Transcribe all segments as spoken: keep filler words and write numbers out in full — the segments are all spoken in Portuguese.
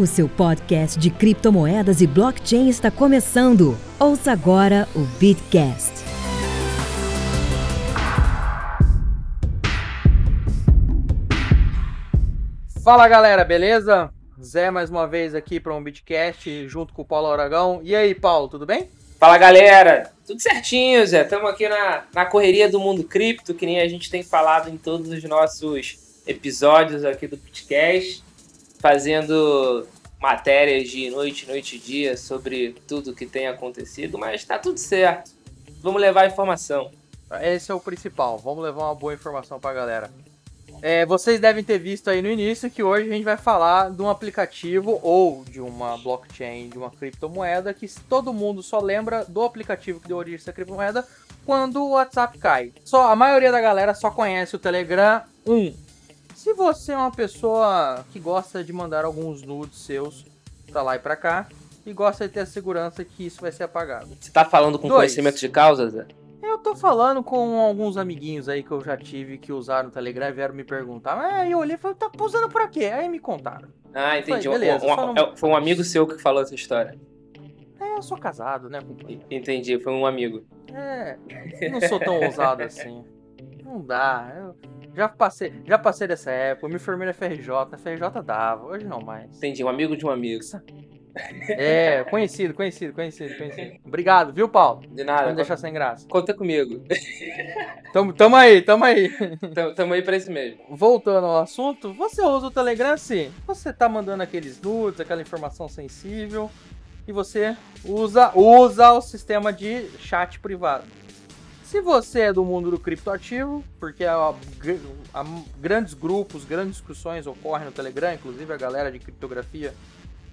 O seu podcast de criptomoedas e blockchain está começando. Ouça agora o BitCast. Fala galera, beleza? Zé mais uma vez aqui para um BitCast junto com o Paulo Aragão. E aí, Paulo, tudo bem? Fala galera, tudo certinho, Zé. Estamos aqui na, na correria do mundo cripto, que nem a gente tem falado em todos os nossos episódios aqui do podcast, fazendo matérias de noite, noite e dia sobre tudo que tem acontecido, mas tá tudo certo. Vamos levar informação. Esse é o principal, vamos levar uma boa informação pra galera. É, vocês devem ter visto aí no início que hoje a gente vai falar de um aplicativo ou de uma blockchain, de uma criptomoeda, que todo mundo só lembra do aplicativo que deu origem a essa criptomoeda quando o WhatsApp cai. Só, a maioria da galera só conhece o Telegram um. Se você é uma pessoa que gosta de mandar alguns nudes seus pra lá e pra cá e gosta de ter a segurança que isso vai ser apagado. Você tá falando com Dois. Conhecimento de causa, Zé? Eu tô falando com alguns amiguinhos aí que eu já tive que usaram o Telegram e vieram me perguntar. Mas aí eu olhei e falei, tá usando pra quê? Aí me contaram. Ah, entendi. Falei, beleza, um, um, não... Foi um amigo seu que falou essa história. É, eu sou casado, né, companheiro? Entendi, foi um amigo. É, eu não sou tão ousado assim. Não dá. Eu já passei, já passei dessa época, eu me formei na F R J, a F R J dava, hoje não mais. Entendi, um amigo de um amigo. É, conhecido, conhecido, conhecido, conhecido. Obrigado, viu, Paulo? De nada. Vamos deixar sem graça. Conta comigo. Tamo, tamo aí, tamo aí. Tamo, tamo aí pra isso mesmo. Voltando ao assunto, você usa o Telegram sim. Você tá mandando aqueles nudes, aquela informação sensível, e você usa, usa o sistema de chat privado. Se você é do mundo do criptoativo, porque a, a, a, grandes grupos, grandes discussões ocorrem no Telegram, inclusive a galera de criptografia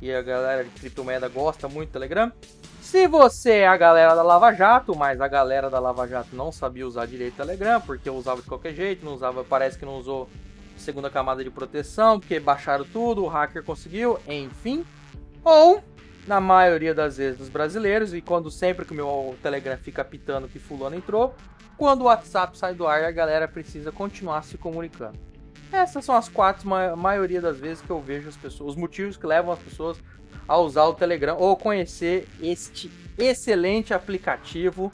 e a galera de criptomoeda gosta muito do Telegram. Se você é a galera da Lava Jato, mas a galera da Lava Jato não sabia usar direito o Telegram, porque usava de qualquer jeito, não usava, parece que não usou segunda camada de proteção, porque baixaram tudo, o hacker conseguiu, enfim. Ou, na maioria das vezes dos brasileiros, e quando sempre que o meu Telegram fica pitando que fulano entrou, quando o WhatsApp sai do ar, a galera precisa continuar se comunicando. Essas são as quatro ma- maioria das vezes que eu vejo as pessoas, os motivos que levam as pessoas a usar o Telegram ou conhecer este excelente aplicativo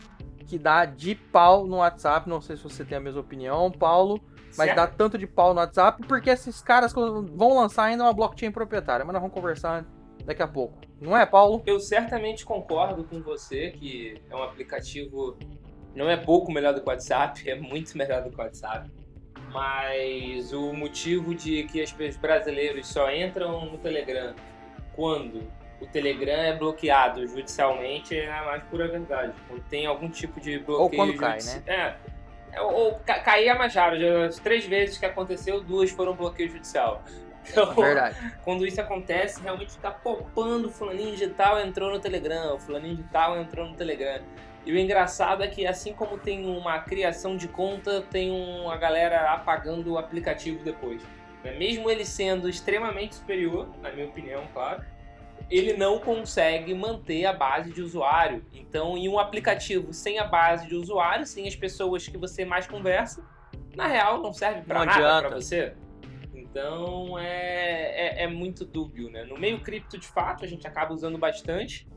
que dá de pau no WhatsApp. Não sei se você tem a mesma opinião, Paulo, mas certo. Dá tanto de pau no WhatsApp porque esses caras vão lançar ainda uma blockchain proprietária, mas nós vamos conversar daqui a pouco. Não é, Paulo? Eu certamente concordo com você que é um aplicativo, não é pouco melhor do que o WhatsApp, é muito melhor do que o WhatsApp. Mas o motivo de que os brasileiros só entram no Telegram quando o Telegram é bloqueado judicialmente é a mais pura verdade. Quando tem algum tipo de bloqueio... Ou quando cai, judici... né? É, ou, ou ca- cair é mais raro. As três vezes que aconteceu, duas foram bloqueio judicial. Então, verdade. Quando isso acontece, realmente fica popando, fulaninho de tal entrou no Telegram, o fulaninho de tal entrou no Telegram. E o engraçado é que assim como tem uma criação de conta, tem uma galera apagando o aplicativo depois. Mesmo ele sendo extremamente superior, na minha opinião, claro, ele não consegue manter a base de usuário. Então, em um aplicativo sem a base de usuário, sem as pessoas que você mais conversa, na real não serve pra nada pra você. Então, é, é, é muito dúbio, né? No meio cripto, de fato, a gente acaba usando bastante,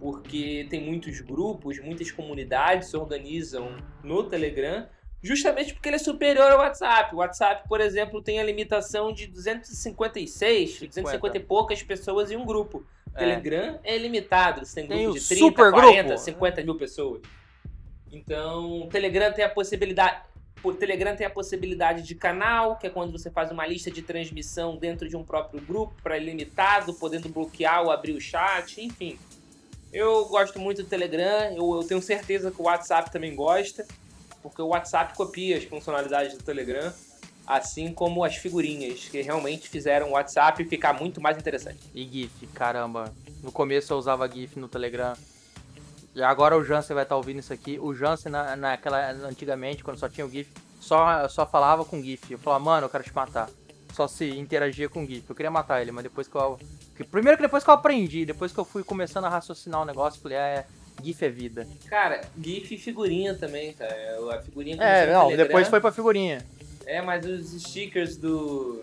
porque tem muitos grupos, muitas comunidades se organizam no Telegram, justamente porque ele é superior ao WhatsApp. O WhatsApp, por exemplo, tem a limitação de duzentos e cinquenta e seis, duzentos e cinquenta e poucas pessoas em um grupo. O Telegram é, é limitado, você tem grupo tem de trinta, quarenta, grupo. cinquenta mil pessoas. Então, o Telegram tem a possibilidade... O Telegram tem a possibilidade de canal, que é quando você faz uma lista de transmissão dentro de um próprio grupo, para limitado, podendo bloquear ou abrir o chat, enfim. Eu gosto muito do Telegram, eu, eu tenho certeza que o WhatsApp também gosta, porque o WhatsApp copia as funcionalidades do Telegram, assim como as figurinhas, que realmente fizeram o WhatsApp ficar muito mais interessante. E GIF, caramba. No começo eu usava GIF no Telegram. Agora o Jansen vai estar ouvindo isso aqui. O Jansen, na, naquela, antigamente, quando só tinha o GIF, só, só falava com GIF. Eu falava, mano, eu quero te matar. Só se interagia com GIF. Eu queria matar ele, mas depois que eu... Primeiro que depois que eu aprendi, depois que eu fui começando a raciocinar o negócio, eu falei, é, GIF é vida. Cara, GIF e figurinha também, cara. A figurinha... É, não, depois foi pra figurinha. É, mas os stickers do...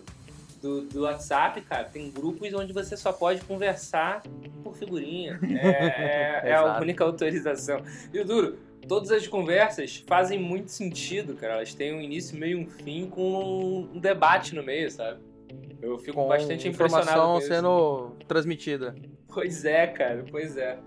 do, do WhatsApp, cara, tem grupos onde você só pode conversar por figurinha. É, é, é a única autorização. E o duro, todas as conversas fazem muito sentido, cara. Elas têm um início, meio e um fim com um debate no meio, sabe? Eu fico com bastante impressionado com isso. Informação sendo transmitida. Pois é, cara, pois é.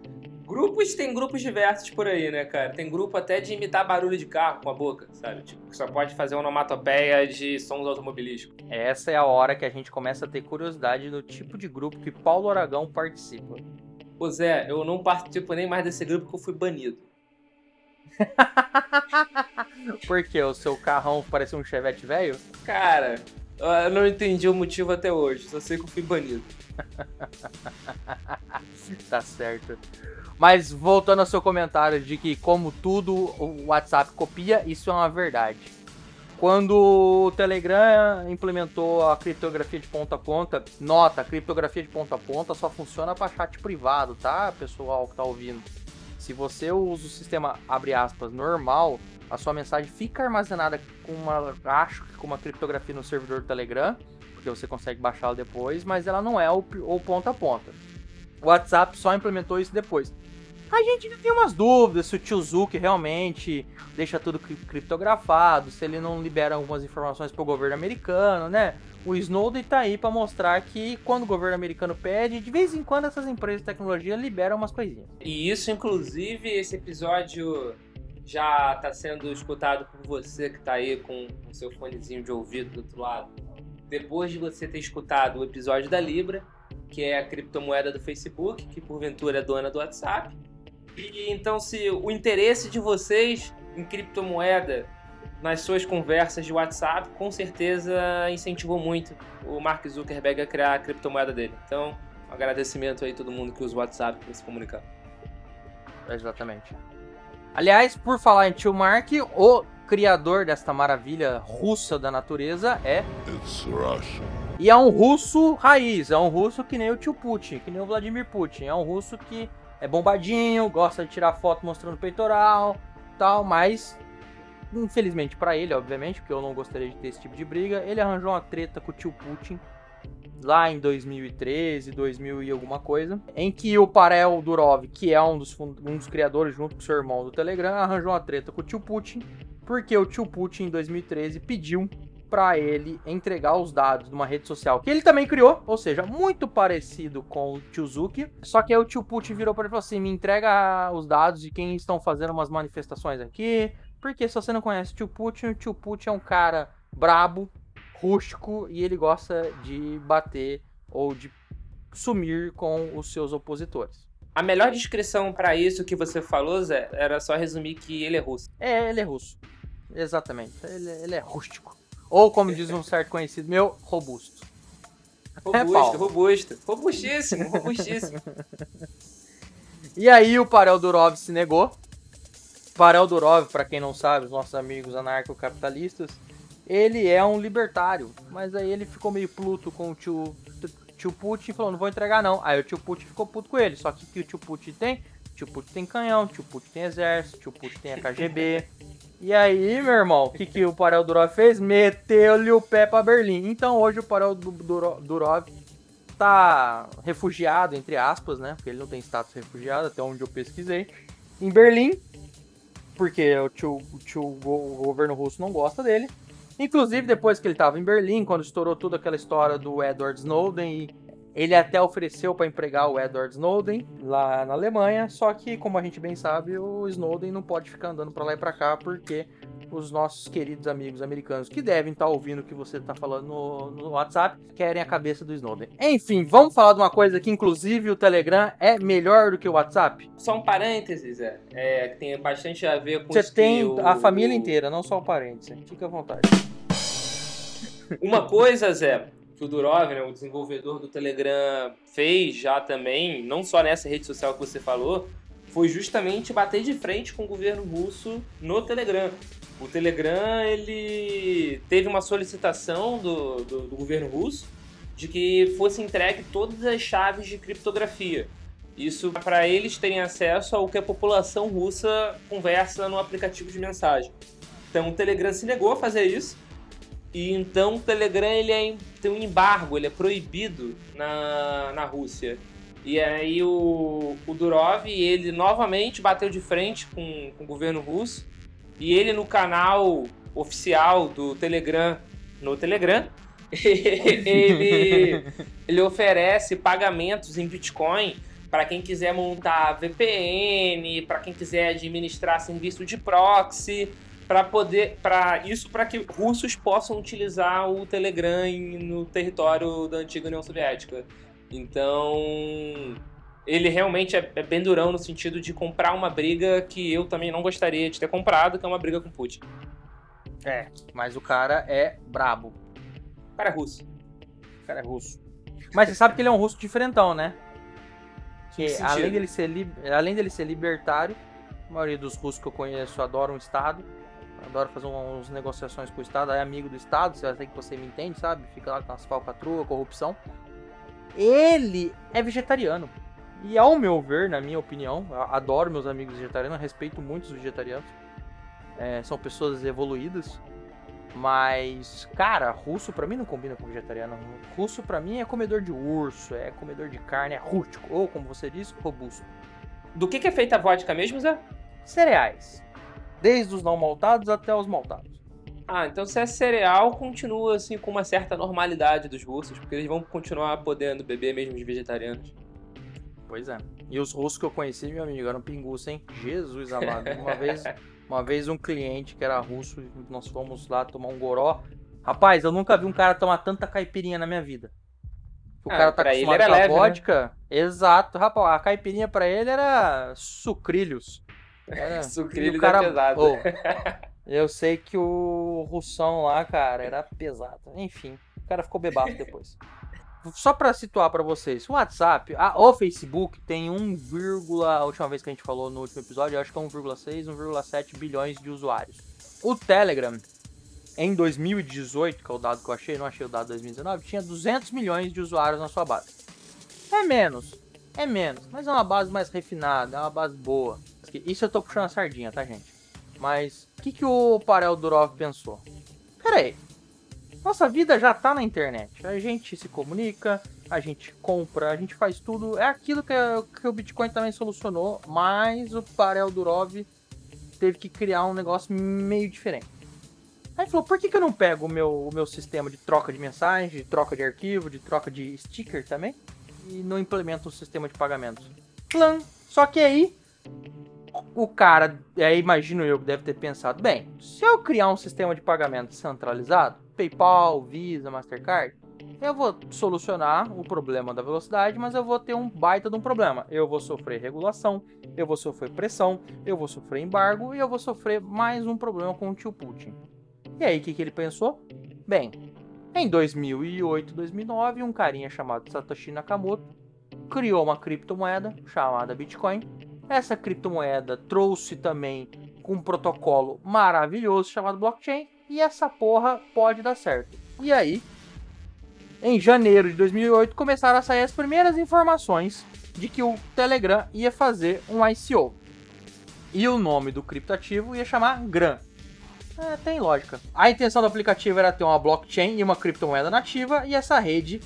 Grupos, tem grupos diversos por aí, né, cara? Tem grupo até de imitar barulho de carro com a boca, sabe? Tipo, que só pode fazer onomatopeia de sons automobilísticos. Essa é a hora que a gente começa a ter curiosidade do tipo de grupo que Paulo Aragão participa. Pô, Zé, eu não participo nem mais desse grupo porque eu fui banido. Por quê? O seu carrão parece um Chevette velho? Cara, eu não entendi o motivo até hoje, só sei que eu fui banido. Tá certo. Mas voltando ao seu comentário de que, como tudo, o WhatsApp copia, isso é uma verdade. Quando o Telegram implementou a criptografia de ponta a ponta, nota, a criptografia de ponta a ponta só funciona para chat privado, tá, pessoal que tá ouvindo? Se você usa o sistema, abre aspas, normal, a sua mensagem fica armazenada com uma, acho que com uma criptografia no servidor do Telegram, porque você consegue baixá-la depois, mas ela não é o, o ponta a ponta. O WhatsApp só implementou isso depois. A gente tem umas dúvidas se o tio Zuck realmente deixa tudo criptografado, se ele não libera algumas informações para o governo americano, né? O Snowden tá aí para mostrar que quando o governo americano pede, de vez em quando essas empresas de tecnologia liberam umas coisinhas. E isso, inclusive, esse episódio já tá sendo escutado por você que tá aí com o seu fonezinho de ouvido do outro lado. Depois de você ter escutado o episódio da Libra, que é a criptomoeda do Facebook, que porventura é dona do WhatsApp. E então, se o interesse de vocês em criptomoeda nas suas conversas de WhatsApp, com certeza incentivou muito o Mark Zuckerberg a criar a criptomoeda dele. Então, um agradecimento aí a todo mundo que usa o WhatsApp para se comunicar. Exatamente. Aliás, por falar em tio Mark, o criador desta maravilha russa da natureza é... It's Russian. E é um russo raiz, é um russo que nem o tio Putin, que nem o Vladimir Putin. É um russo que é bombadinho, gosta de tirar foto mostrando peitoral e tal, mas, infelizmente pra ele, obviamente, porque eu não gostaria de ter esse tipo de briga, ele arranjou uma treta com o tio Putin lá em dois mil e treze, dois mil e alguma coisa, em que o Pavel Durov, que é um dos, um dos criadores junto com seu irmão do Telegram, arranjou uma treta com o tio Putin, porque o tio Putin em dois mil e treze pediu para ele entregar os dados de uma rede social que ele também criou, ou seja, muito parecido com o tio Zuck, só que aí o tio Putin virou para ele e falou assim, me entrega os dados de quem estão fazendo umas manifestações aqui, porque se você não conhece o tio Putin, o tio Putin é um cara brabo, rústico, e ele gosta de bater ou de sumir com os seus opositores. A melhor descrição para isso que você falou, Zé, era só resumir que ele é russo. É, ele é russo. Exatamente. Ele, ele é rústico. Ou, como diz um certo conhecido meu, robusto. Robusto, é, robusto. Robustíssimo, robustíssimo. E aí o Pavel Durov se negou. Pavel Durov, para quem não sabe, os nossos amigos anarcocapitalistas, ele é um libertário. Mas aí ele ficou meio puto com o tio, tio Putin e falou, não vou entregar não. Aí o tio Putin ficou puto com ele. Só que o que o tio Putin tem? O tio Putin tem canhão, o tio Putin tem exército, o tio Putin tem a K G B... E aí, meu irmão, o que, que o Pavel Durov fez? Meteu-lhe o pé pra Berlim. Então hoje o Pavel Durov tá refugiado, entre aspas, né? Porque ele não tem status refugiado, até onde eu pesquisei. Em Berlim, porque o, tio, o, tio, o governo russo não gosta dele. Inclusive, depois que ele tava em Berlim, quando estourou toda aquela história do Edward Snowden, e ele até ofereceu pra empregar o Edward Snowden lá na Alemanha, só que, como a gente bem sabe, o Snowden não pode ficar andando pra lá e pra cá, porque os nossos queridos amigos americanos, que devem estar ouvindo o que você tá falando no, no WhatsApp, querem a cabeça do Snowden. Enfim, vamos falar de uma coisa que, inclusive, o Telegram é melhor do que o WhatsApp? Só um parênteses, é, é que tem bastante a ver com... Você tem o... a família inteira, não só o parênteses. Fica à vontade. Uma coisa, Zé... que o Durov, né, o desenvolvedor do Telegram, fez já também, não só nessa rede social que você falou, foi justamente bater de frente com o governo russo no Telegram. O Telegram, ele teve uma solicitação do, do, do governo russo de que fosse entregue todas as chaves de criptografia. Isso para eles terem acesso ao que a população russa conversa no aplicativo de mensagem. Então o Telegram se negou a fazer isso. E então o Telegram ele é, tem um embargo, ele é proibido na, na Rússia. E aí o, o Durov, ele novamente bateu de frente com, com o governo russo. E ele no canal oficial do Telegram, no Telegram, ele, ele oferece pagamentos em Bitcoin para quem quiser montar V P N, para quem quiser administrar serviço de proxy, para poder, para isso, para que russos possam utilizar o Telegram no território da antiga União Soviética. Então, ele realmente é, é bem durão no sentido de comprar uma briga que eu também não gostaria de ter comprado, que é uma briga com Putin. É, mas o cara é brabo. O cara é russo. O cara é russo. Mas você sabe que ele é um russo diferentão, né? Que além dele, ser li... além dele ser libertário, a maioria dos russos que eu conheço adoram o Estado, adoram fazer umas negociações com o Estado, é amigo do Estado, até que você me entende, sabe? Fica lá com as falcatruas, corrupção. Ele é vegetariano. E ao meu ver, na minha opinião, adoro meus amigos vegetarianos, respeito muito os vegetarianos. É, são pessoas evoluídas. Mas, cara, russo pra mim não combina com vegetariano. Russo pra mim é comedor de urso, é comedor de carne, é rústico. Ou, como você diz, robusto. Do que, que é feita a vodka mesmo, Zé? Cereais. Desde os não maltados até os maltados. Ah, então se é cereal, continua assim com uma certa normalidade dos russos, porque eles vão continuar podendo beber mesmo os vegetarianos. Pois é. E os russos que eu conheci, meu amigo, eram pingus, hein? Jesus amado. Uma vez, uma vez um cliente que era russo, nós fomos lá tomar um goró. Rapaz, eu nunca vi um cara tomar tanta caipirinha na minha vida. O ah, cara tá acostumado com a leve, vodka. Né? Exato. Rapaz, a caipirinha pra ele era sucrilhos. Era... sucrilhos o cara... é pesado. Oh. Eu sei que o russão lá, cara, era pesado. Enfim, o cara ficou bebaço depois. Só pra situar pra vocês, o WhatsApp, a, o Facebook tem um, a última vez que a gente falou no último episódio, eu acho que é um vírgula seis, um vírgula sete bilhões de usuários. O Telegram, em dois mil e dezoito, que é o dado que eu achei, não achei o dado de dois mil e dezenove, tinha duzentos milhões de usuários na sua base. É menos, é menos, mas é uma base mais refinada, é uma base boa. Isso eu tô puxando a sardinha, tá, gente? Mas o que, que o Pavel Durov pensou? Pera aí, nossa vida já tá na internet. A gente se comunica, a gente compra, a gente faz tudo. É aquilo que, que o Bitcoin também solucionou, mas o Pavel Durov teve que criar um negócio meio diferente. Aí ele falou, por que, que eu não pego o meu, o meu sistema de troca de mensagem, de troca de arquivo, de troca de sticker também, e não implemento o sistema de pagamentos? Plan. Só que aí... o cara, aí imagino eu que deve ter pensado, bem, se eu criar um sistema de pagamento centralizado, PayPal, Visa, Mastercard, eu vou solucionar o problema da velocidade, mas eu vou ter um baita de um problema. Eu vou sofrer regulação, eu vou sofrer pressão, eu vou sofrer embargo e eu vou sofrer mais um problema com o tio Putin. E aí, o que, que ele pensou? Bem, em dois mil e oito, dois mil e nove, um carinha chamado Satoshi Nakamoto criou uma criptomoeda chamada Bitcoin. Essa criptomoeda trouxe também um protocolo maravilhoso chamado blockchain. E essa porra pode dar certo. E aí, em janeiro de dois mil e oito, começaram a sair as primeiras informações de que o Telegram ia fazer um I C O. E o nome do criptoativo ia chamar GRAM. É, tem lógica. A intenção do aplicativo era ter uma blockchain e uma criptomoeda nativa. E essa rede,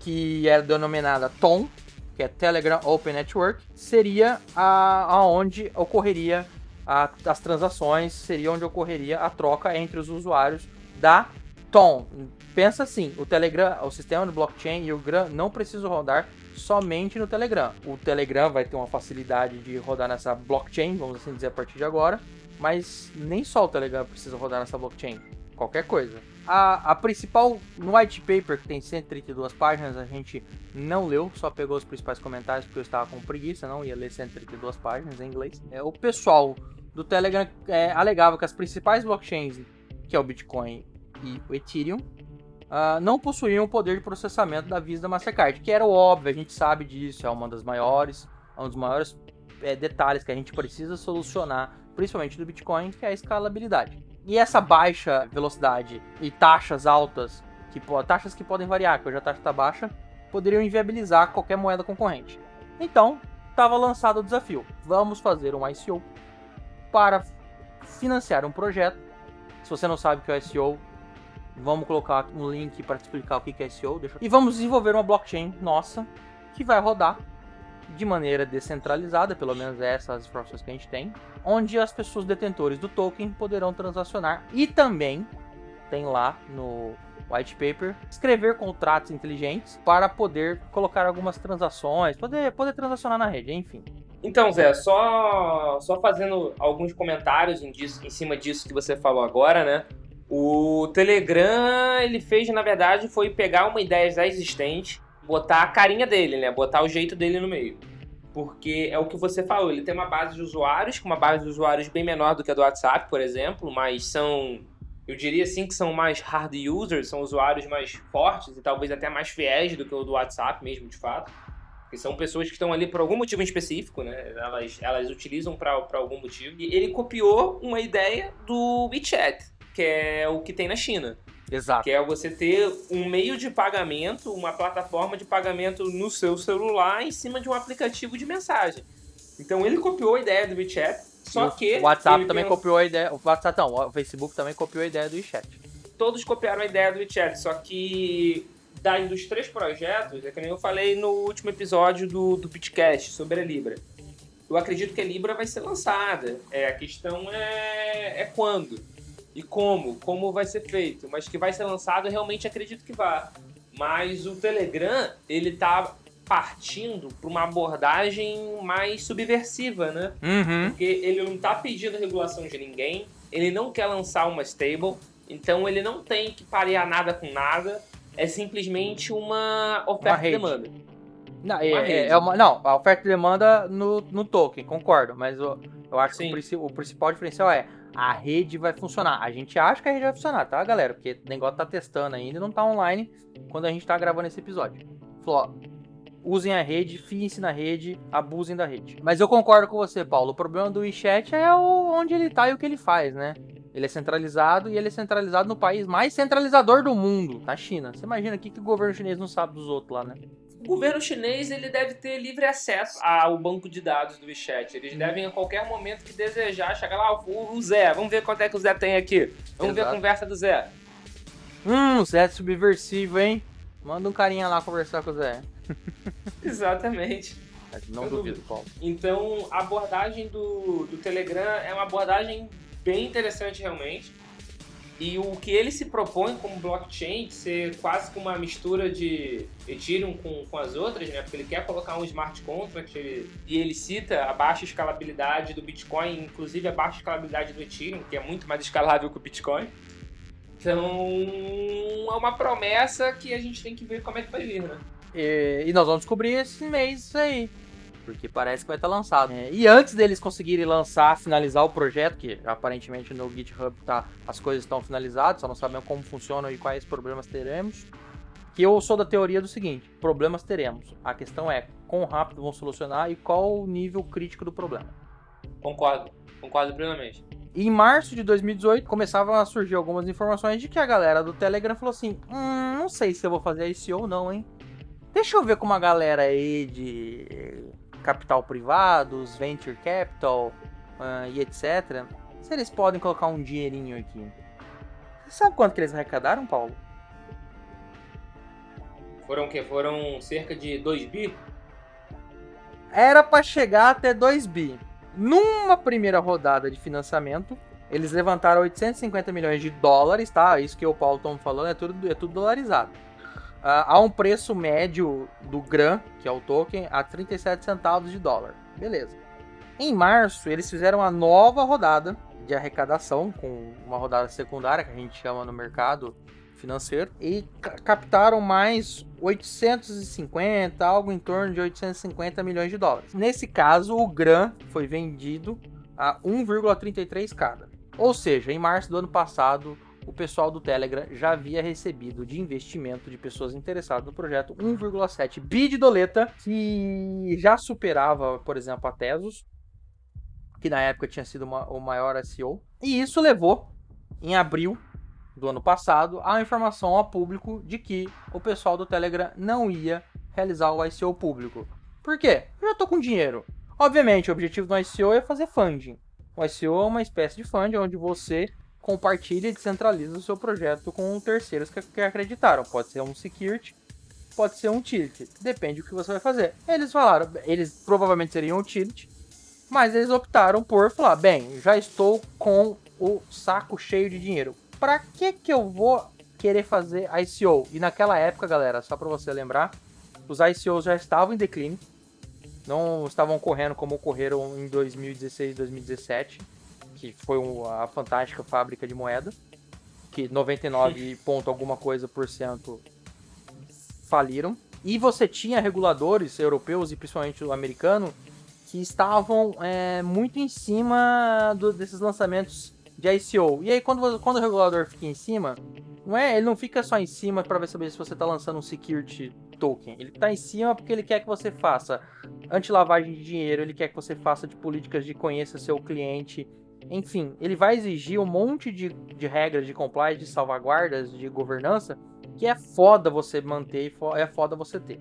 que era denominada TON, que é Telegram Open Network, seria aonde ocorreria a, as transações, seria onde ocorreria a troca entre os usuários da T O N. Pensa assim, o Telegram, o sistema do blockchain e o GRAM não precisam rodar somente no Telegram. O Telegram vai ter uma facilidade de rodar nessa blockchain, vamos assim dizer, a partir de agora, mas nem só o Telegram precisa rodar nessa blockchain, qualquer coisa. A, a principal, no white paper, que tem cento e trinta e duas páginas, a gente não leu, só pegou os principais comentários porque eu estava com preguiça, não ia ler cento e trinta e duas páginas em inglês. É, o pessoal do Telegram é, alegava que as principais blockchains, que é o Bitcoin e o Ethereum, uh, não possuíam o poder de processamento da Visa da Mastercard, que era óbvio, a gente sabe disso, é uma das maiores, é um dos maiores é, detalhes que a gente precisa solucionar, principalmente do Bitcoin, que é a escalabilidade. E essa baixa velocidade e taxas altas, que, taxas que podem variar, que hoje a taxa está baixa, poderiam inviabilizar qualquer moeda concorrente. Então, estava lançado o desafio. Vamos fazer um I C O para financiar um projeto. Se você não sabe o que é o I C O, Vamos colocar um link para te explicar o que é S E O. Deixa eu... E vamos desenvolver uma blockchain nossa que vai rodar de maneira descentralizada, pelo menos essas informações que a gente tem, onde as pessoas detentores do token poderão transacionar e também tem lá no white paper escrever contratos inteligentes para poder colocar algumas transações, poder, poder transacionar na rede, enfim. Então, Zé, só, só fazendo alguns comentários em, disso, em cima disso que você falou agora, né? O Telegram, ele fez, na verdade, foi pegar uma ideia já existente, botar a carinha dele, né? Botar o jeito dele no meio. Porque é o que você falou, ele tem uma base de usuários, com uma base de usuários bem menor do que a do WhatsApp, por exemplo, mas são, eu diria assim, que são mais hard users, são usuários mais fortes e talvez até mais fiéis do que o do WhatsApp mesmo, de fato. Porque são pessoas que estão ali por algum motivo em específico, né? Elas, elas utilizam para algum motivo. E ele copiou uma ideia do WeChat, que é o que tem na China. Exato. Que é você ter um meio de pagamento, uma plataforma de pagamento no seu celular em cima de um aplicativo de mensagem. Então ele copiou a ideia do WeChat, só que... O WhatsApp também pensa... copiou a ideia... O WhatsApp não, o Facebook também copiou a ideia do WeChat. Todos copiaram a ideia do WeChat, só que dos três projetos, é que nem eu falei no último episódio do, do BitCast sobre a Libra. Eu acredito que a Libra vai ser lançada. É, a questão é, é quando. E como, como vai ser feito, mas que vai ser lançado, eu realmente acredito que vá. Mas o Telegram, ele tá partindo para uma abordagem mais subversiva, né? Uhum. Porque ele não tá pedindo regulação de ninguém, ele não quer lançar uma stable, então ele não tem que parear nada com nada, é simplesmente uma oferta e demanda. Não, é, é, é uma, não, a oferta e demanda no, no token, concordo, mas eu, eu acho Sim. que o, o principal diferencial é a rede vai funcionar. A gente acha que a rede vai funcionar, tá, galera? Porque o negócio tá testando ainda e não tá online quando a gente tá gravando esse episódio. Falou, ó, usem a rede, fiem-se na rede, abusem da rede. Mas eu concordo com você, Paulo. O problema do WeChat é o, onde ele tá e o que ele faz, né? Ele é centralizado e ele é centralizado no país mais centralizador do mundo, na China. Você imagina o que, que o governo chinês não sabe dos outros lá, né? O governo chinês, ele deve ter livre acesso ao banco de dados do WeChat. Eles devem, a qualquer momento que desejar, chegar lá, o, o Zé, vamos ver quanto é que o Zé tem aqui. Vamos Exato. ver a conversa do Zé. Hum, o Zé é subversivo, hein? Manda um carinha lá conversar com o Zé. Exatamente. Não Eu duvido, Paulo. Então, a abordagem do, do Telegram é uma abordagem bem interessante, realmente. E o que ele se propõe como blockchain, ser quase que uma mistura de Ethereum com, com as outras, né? Porque ele quer colocar um smart contract ele, e ele cita a baixa escalabilidade do Bitcoin, inclusive a baixa escalabilidade do Ethereum, que é muito mais escalável que o Bitcoin. Então, é uma promessa que a gente tem que ver como é que vai vir, né? E, e nós vamos descobrir esse mês isso aí, porque parece que vai estar lançado. É, e antes deles conseguirem lançar, finalizar o projeto, que aparentemente no GitHub tá, as coisas estão finalizadas, só não sabemos como funcionam e quais problemas teremos, que eu sou da teoria do seguinte, problemas teremos. A questão é quão rápido vão solucionar e qual o nível crítico do problema. Concordo, concordo plenamente. Em março de dois mil e dezoito, começavam a surgir algumas informações de que a galera do Telegram falou assim, hum, não sei se eu vou fazer isso ou não, hein? Deixa eu ver com uma galera aí de... capital privados, venture capital uh, e etcétera. Se eles podem colocar um dinheirinho aqui. Você sabe quanto que eles arrecadaram, Paulo? Foram o quê? Foram cerca de dois bi? Era para chegar até dois bi. Numa primeira rodada de financiamento, eles levantaram oitocentos e cinquenta milhões de dólares, tá? Isso que o Paulo estamos falando, é tudo, é tudo dolarizado. Uh, a um preço médio do GRAM, que é o token, a trinta e sete centavos de dólar. Beleza. Em março, eles fizeram uma nova rodada de arrecadação, com uma rodada secundária, que a gente chama no mercado financeiro, e ca- captaram mais oitocentos e cinquenta, algo em torno de oitocentos e cinquenta milhões de dólares. Nesse caso, o GRAM foi vendido a um vírgula trinta e três cada. Ou seja, em março do ano passado, o pessoal do Telegram já havia recebido de investimento de pessoas interessadas no projeto um vírgula sete bi de doleta, que já superava, por exemplo, a Tezos, que na época tinha sido uma, o maior S E O. E isso levou, em abril do ano passado, a informação ao público de que o pessoal do Telegram não ia realizar o I C O público. Por quê? Eu já tô com dinheiro. Obviamente, o objetivo do I C O é fazer funding. O I C O é uma espécie de funding onde você... compartilha e descentraliza o seu projeto com terceiros que acreditaram. Pode ser um security, pode ser um utility, depende do que você vai fazer. Eles falaram, eles provavelmente seriam utility, mas eles optaram por falar, bem, já estou com o saco cheio de dinheiro, pra que que eu vou querer fazer I C O? E naquela época, galera, só pra você lembrar, os I C Os já estavam em declínio, não estavam correndo como ocorreram em dois mil e dezesseis, dois mil e dezessete, que foi a fantástica fábrica de moeda, que noventa e nove ponto alguma coisa por cento faliram. E você tinha reguladores europeus e principalmente o americano que estavam é, muito em cima do, desses lançamentos de I C O. E aí quando, quando o regulador fica em cima, não é, ele não fica só em cima para saber se você está lançando um security token. Ele está em cima porque ele quer que você faça anti-lavagem de dinheiro, ele quer que você faça de políticas de conheça seu cliente. Enfim, ele vai exigir um monte de, de regras de compliance, de salvaguardas, de governança, que é foda você manter e é foda você ter.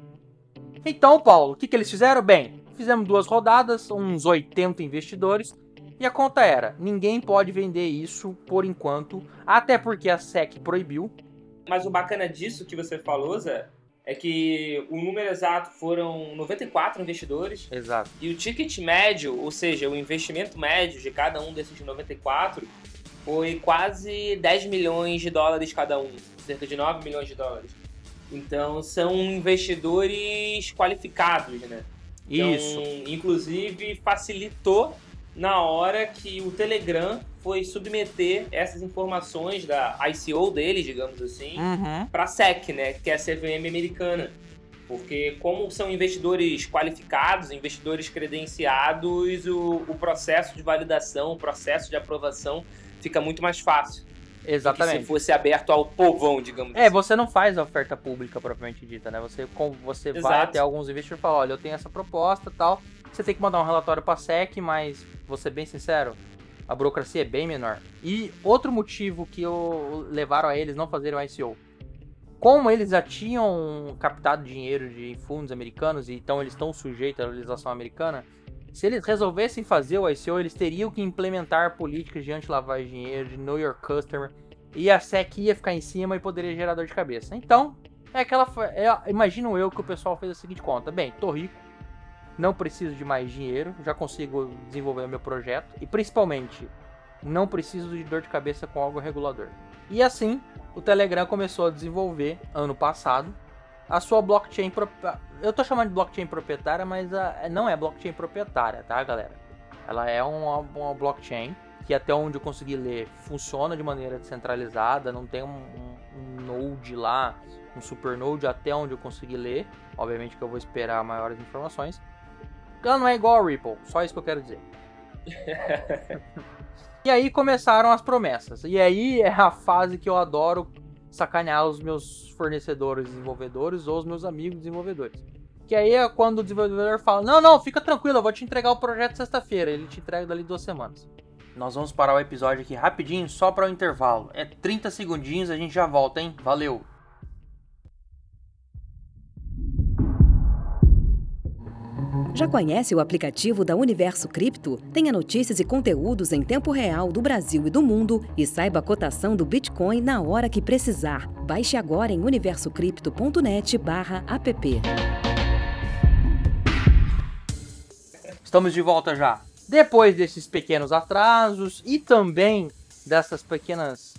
Então, Paulo, o que, que eles fizeram? Bem, fizemos duas rodadas, uns oitenta investidores, e a conta era, ninguém pode vender isso por enquanto, até porque a S E C proibiu. Mas o bacana disso que você falou, Zé, é que o número exato foram noventa e quatro investidores. Exato. E o ticket médio, ou seja, o investimento médio de cada um desses noventa e quatro, foi quase dez milhões de dólares cada um, cerca de nove milhões de dólares. Então, são investidores qualificados, né? Então, isso. Inclusive, facilitou na hora que o Telegram foi submeter essas informações da I C O dele, digamos assim, uhum. para a S E C, né, que é a C V M americana. Porque como são investidores qualificados, investidores credenciados, o, o processo de validação, o processo de aprovação fica muito mais fácil. Exatamente. Se fosse aberto ao povão, digamos é, assim. É, você não faz a oferta pública propriamente dita, né? Você, você vai até alguns investidores e fala, olha, eu tenho essa proposta e tal, você tem que mandar um relatório para a S E C, mas, vou ser bem sincero, a burocracia é bem menor. E outro motivo que eu, levaram a eles não fazerem o I C O, como eles já tinham captado dinheiro de fundos americanos, então eles estão sujeitos à legislação americana, se eles resolvessem fazer o I C O, eles teriam que implementar políticas de anti-lavagem de dinheiro, de know your customer, e a S E C ia ficar em cima e poderia gerar dor de cabeça. Então, é aquela, é, imagino eu que o pessoal fez a seguinte conta. Bem, tô rico, não preciso de mais dinheiro, já consigo desenvolver o meu projeto, e principalmente, não preciso de dor de cabeça com algum regulador. E assim, o Telegram começou a desenvolver, ano passado, a sua blockchain, eu tô chamando de blockchain proprietária, mas a, não é blockchain proprietária, tá, galera? Ela é uma, uma blockchain que até onde eu consegui ler funciona de maneira descentralizada, não tem um, um, um node lá, um super node até onde eu consegui ler, obviamente que eu vou esperar maiores informações. Ela não é igual a Ripple, só isso que eu quero dizer. E aí começaram as promessas, e aí é a fase que eu adoro sacanear os meus fornecedores desenvolvedores ou os meus amigos desenvolvedores. Que aí é quando o desenvolvedor fala, não, não, fica tranquilo, eu vou te entregar o projeto sexta-feira, ele te entrega dali duas semanas. Nós vamos parar o episódio aqui rapidinho, só para o intervalo. É trinta segundinhos, a gente já volta, hein? Valeu! Já conhece o aplicativo da Universo Cripto? Tenha notícias e conteúdos em tempo real do Brasil e do mundo e saiba a cotação do Bitcoin na hora que precisar. Baixe agora em universo cripto ponto net barra app. Estamos de volta já. Depois desses pequenos atrasos e também dessas pequenas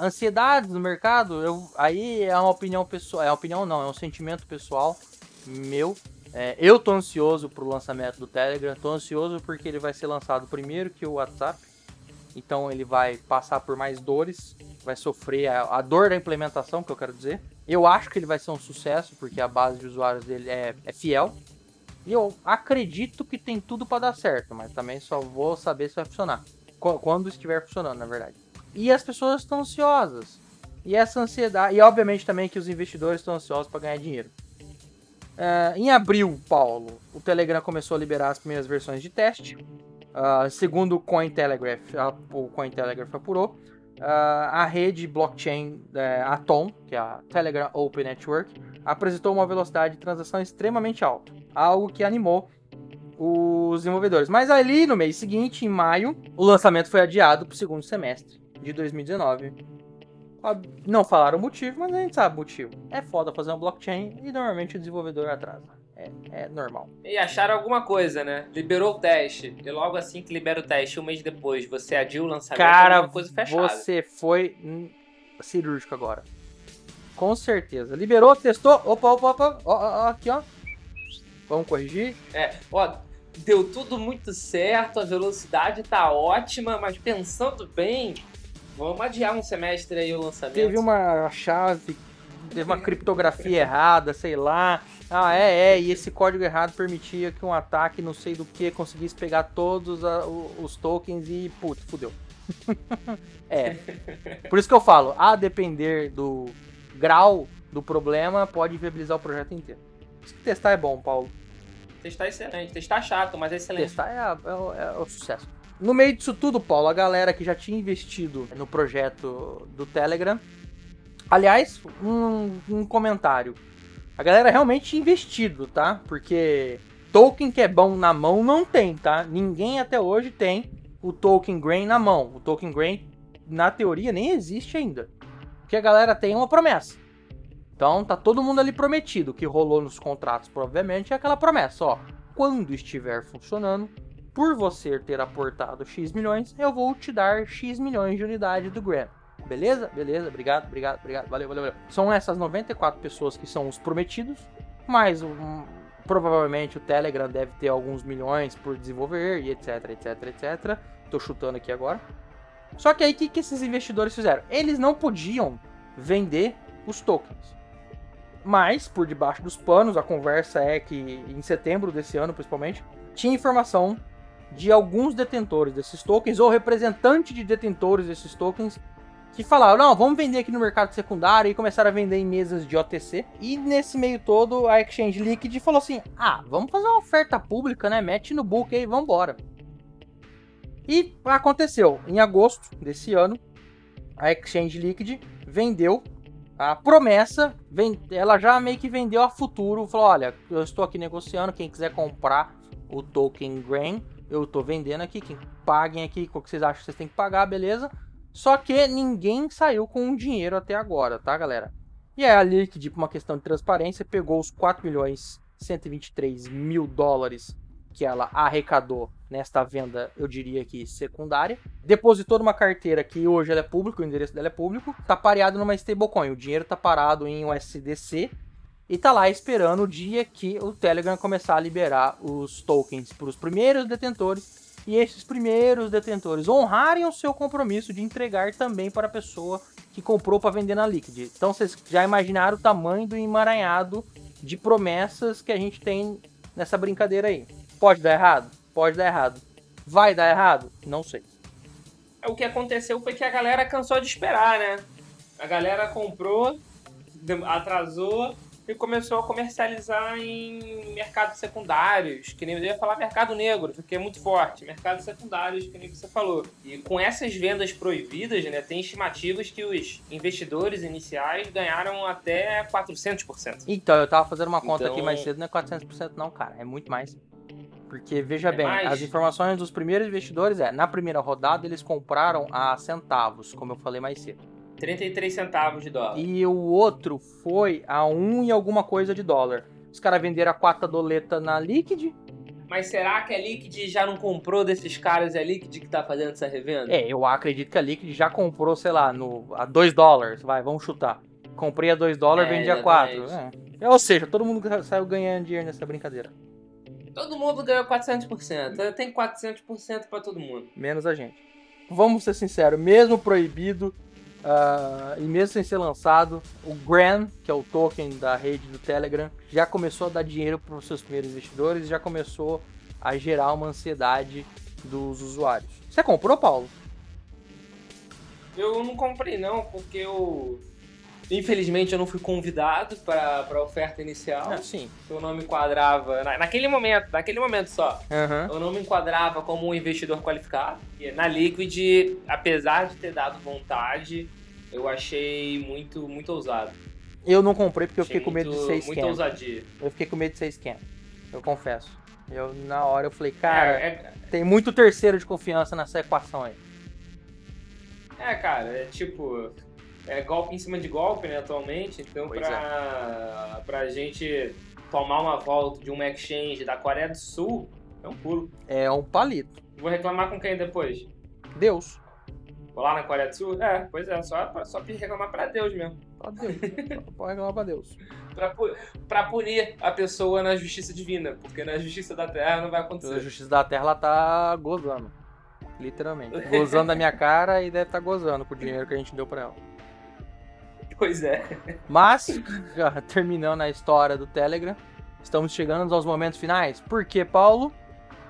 ansiedades no mercado, eu, aí é uma opinião pessoal, é opinião não, é um sentimento pessoal meu. É, eu tô ansioso pro lançamento do Telegram, tô ansioso porque ele vai ser lançado primeiro que o WhatsApp, então ele vai passar por mais dores, vai sofrer a, a dor da implementação, que eu quero dizer. Eu acho que ele vai ser um sucesso, porque a base de usuários dele é, é fiel, e eu acredito que tem tudo para dar certo, mas também só vou saber se vai funcionar, quando estiver funcionando, na verdade. E as pessoas estão ansiosas, e essa ansiedade, e obviamente também que os investidores estão ansiosos para ganhar dinheiro. Uh, em abril, Paulo, o Telegram começou a liberar as primeiras versões de teste. Uh, segundo o Cointelegraph, a, o Cointelegraph apurou, uh, a rede blockchain, uh, a T O N, que é a Telegram Open Network, apresentou uma velocidade de transação extremamente alta, algo que animou os desenvolvedores. Mas ali no mês seguinte, em maio, o lançamento foi adiado para o segundo semestre. de dois mil e dezenove. Não falaram o motivo, mas a gente sabe o motivo. É foda fazer uma blockchain e normalmente o desenvolvedor atrasa. É, é normal. E acharam alguma coisa, né? Liberou o teste. E logo assim que libera o teste, um mês depois, você adiu o lançamento. Cara, uma coisa fechada. Você foi cirúrgico agora. Com certeza. Liberou, testou. Opa, opa, opa. Ó, ó, aqui, ó. Vamos corrigir. É, ó, deu tudo muito certo. A velocidade tá ótima, mas pensando bem, vamos adiar um semestre aí o lançamento. Teve uma chave, teve uma criptografia errada, sei lá. Ah, é, é, e esse código errado permitia que um ataque, não sei do que, conseguisse pegar todos a, os tokens e, putz, fudeu. É, por isso que eu falo, a depender do grau do problema, pode viabilizar o projeto inteiro. Por isso que testar é bom, Paulo. Testar é excelente, testar é chato, mas é excelente. Testar é, é, é o sucesso. No meio disso tudo, Paulo, a galera que já tinha investido no projeto do Telegram, aliás, um, um comentário. A galera realmente investido, tá? Porque token que é bom na mão não tem, tá? Ninguém até hoje tem o token G R A M na mão. O token G R A M, na teoria, nem existe ainda. Porque a galera tem uma promessa. Então, tá todo mundo ali prometido. O que rolou nos contratos, provavelmente, é aquela promessa, ó. Quando estiver funcionando, por você ter aportado X milhões, eu vou te dar X milhões de unidade do G R A M. Beleza? Beleza, obrigado, obrigado, obrigado, valeu, valeu, valeu. São essas noventa e quatro pessoas que são os prometidos, mas um, provavelmente o Telegram deve ter alguns milhões por desenvolver e etc, etc, etcétera. Tô chutando aqui agora. Só que aí, o que, que esses investidores fizeram? Eles não podiam vender os tokens. Mas, por debaixo dos panos, a conversa é que em setembro desse ano, principalmente, tinha informação de alguns detentores desses tokens, ou representante de detentores desses tokens, que falaram, não, vamos vender aqui no mercado secundário, e começaram a vender em mesas de O T C. E nesse meio todo, a Exchange Liquid falou assim, ah, vamos fazer uma oferta pública, né, mete no book aí, vambora. E aconteceu, em agosto desse ano, a Exchange Liquid vendeu a promessa, ela já meio que vendeu a futuro, falou, olha, eu estou aqui negociando, quem quiser comprar o token G R A M, eu estou vendendo aqui, quem paguem aqui, o que vocês acham que vocês têm que pagar, beleza? Só que ninguém saiu com o dinheiro até agora, tá, galera? E aí a Liquid, por uma questão de transparência, pegou os quatro milhões e cento e vinte e três mil dólares que ela arrecadou nesta venda, eu diria que secundária. Depositou numa carteira que hoje ela é pública, o endereço dela é público, tá pareado numa stablecoin. O dinheiro tá parado em U S D C e tá lá esperando o dia que o Telegram começar a liberar os tokens para os primeiros detentores. E esses primeiros detentores honrarem o seu compromisso de entregar também para a pessoa que comprou para vender na Liquid. Então vocês já imaginaram o tamanho do emaranhado de promessas que a gente tem nessa brincadeira aí. Pode dar errado? Pode dar errado. Vai dar errado? Não sei. O que aconteceu foi que a galera cansou de esperar, né? A galera comprou, atrasou e começou a comercializar em mercados secundários, que nem eu ia falar mercado negro, porque é muito forte, mercados secundários, que nem você falou. E com essas vendas proibidas, né, tem estimativas que os investidores iniciais ganharam até quatrocentos por cento. Então, eu tava fazendo uma conta então... aqui mais cedo, não é quatrocentos por cento não, cara, é muito mais. Porque, veja é bem, mais... as informações dos primeiros investidores é, na primeira rodada eles compraram a centavos, como eu falei mais cedo. trinta e três centavos de dólar. E o outro foi a um e alguma coisa de dólar. Os caras venderam a quarta doleta na Liquid. Mas será que a Liquid já não comprou desses caras e a Liquid que tá fazendo essa revenda? É, eu acredito que a Liquid já comprou, sei lá, no, a dois dólares. Vai, vamos chutar. Comprei a dois dólares, é, vendi a quatro. É. Ou seja, todo mundo saiu ganhando dinheiro nessa brincadeira. Todo mundo ganhou quatrocentos por cento. Eu tenho quatrocentos por cento pra todo mundo. Menos a gente. Vamos ser sinceros, mesmo proibido... Uh, e mesmo sem ser lançado, o G R A M, que é o token da rede do Telegram, já começou a dar dinheiro para os seus primeiros investidores, já começou a gerar uma ansiedade dos usuários. Você comprou, Paulo? Eu não comprei não, porque eu... Infelizmente eu não fui convidado para a oferta inicial. Ah, sim. Eu não me enquadrava, naquele momento, naquele momento só, uhum. Eu não me enquadrava como um investidor qualificado. E na Liquid, apesar de ter dado vontade, eu achei muito, muito ousado. Eu não comprei porque eu fiquei, muito, eu fiquei com medo de ser scam. Muito ousadia. Eu fiquei com medo de ser scam, eu confesso. Eu, na hora eu falei, cara, é, é... tem muito terceiro de confiança nessa equação aí. É, cara, é tipo... É golpe em cima de golpe, né, atualmente. Então, pra, é. pra gente tomar uma volta de um exchange da Coreia do Sul, é um pulo. É um palito. Vou reclamar com quem depois? Deus. Vou lá na Coreia do Sul? É, pois é, só, só reclamar pra Deus mesmo. Pra Deus, pode reclamar pra Deus. pra, pra punir a pessoa na justiça divina, porque na justiça da terra não vai acontecer. Na justiça da terra ela tá gozando, literalmente. Gozando da minha cara e deve estar tá gozando com o dinheiro que a gente deu pra ela. Pois é. Mas, terminando a história do Telegram, estamos chegando aos momentos finais. Por que, Paulo?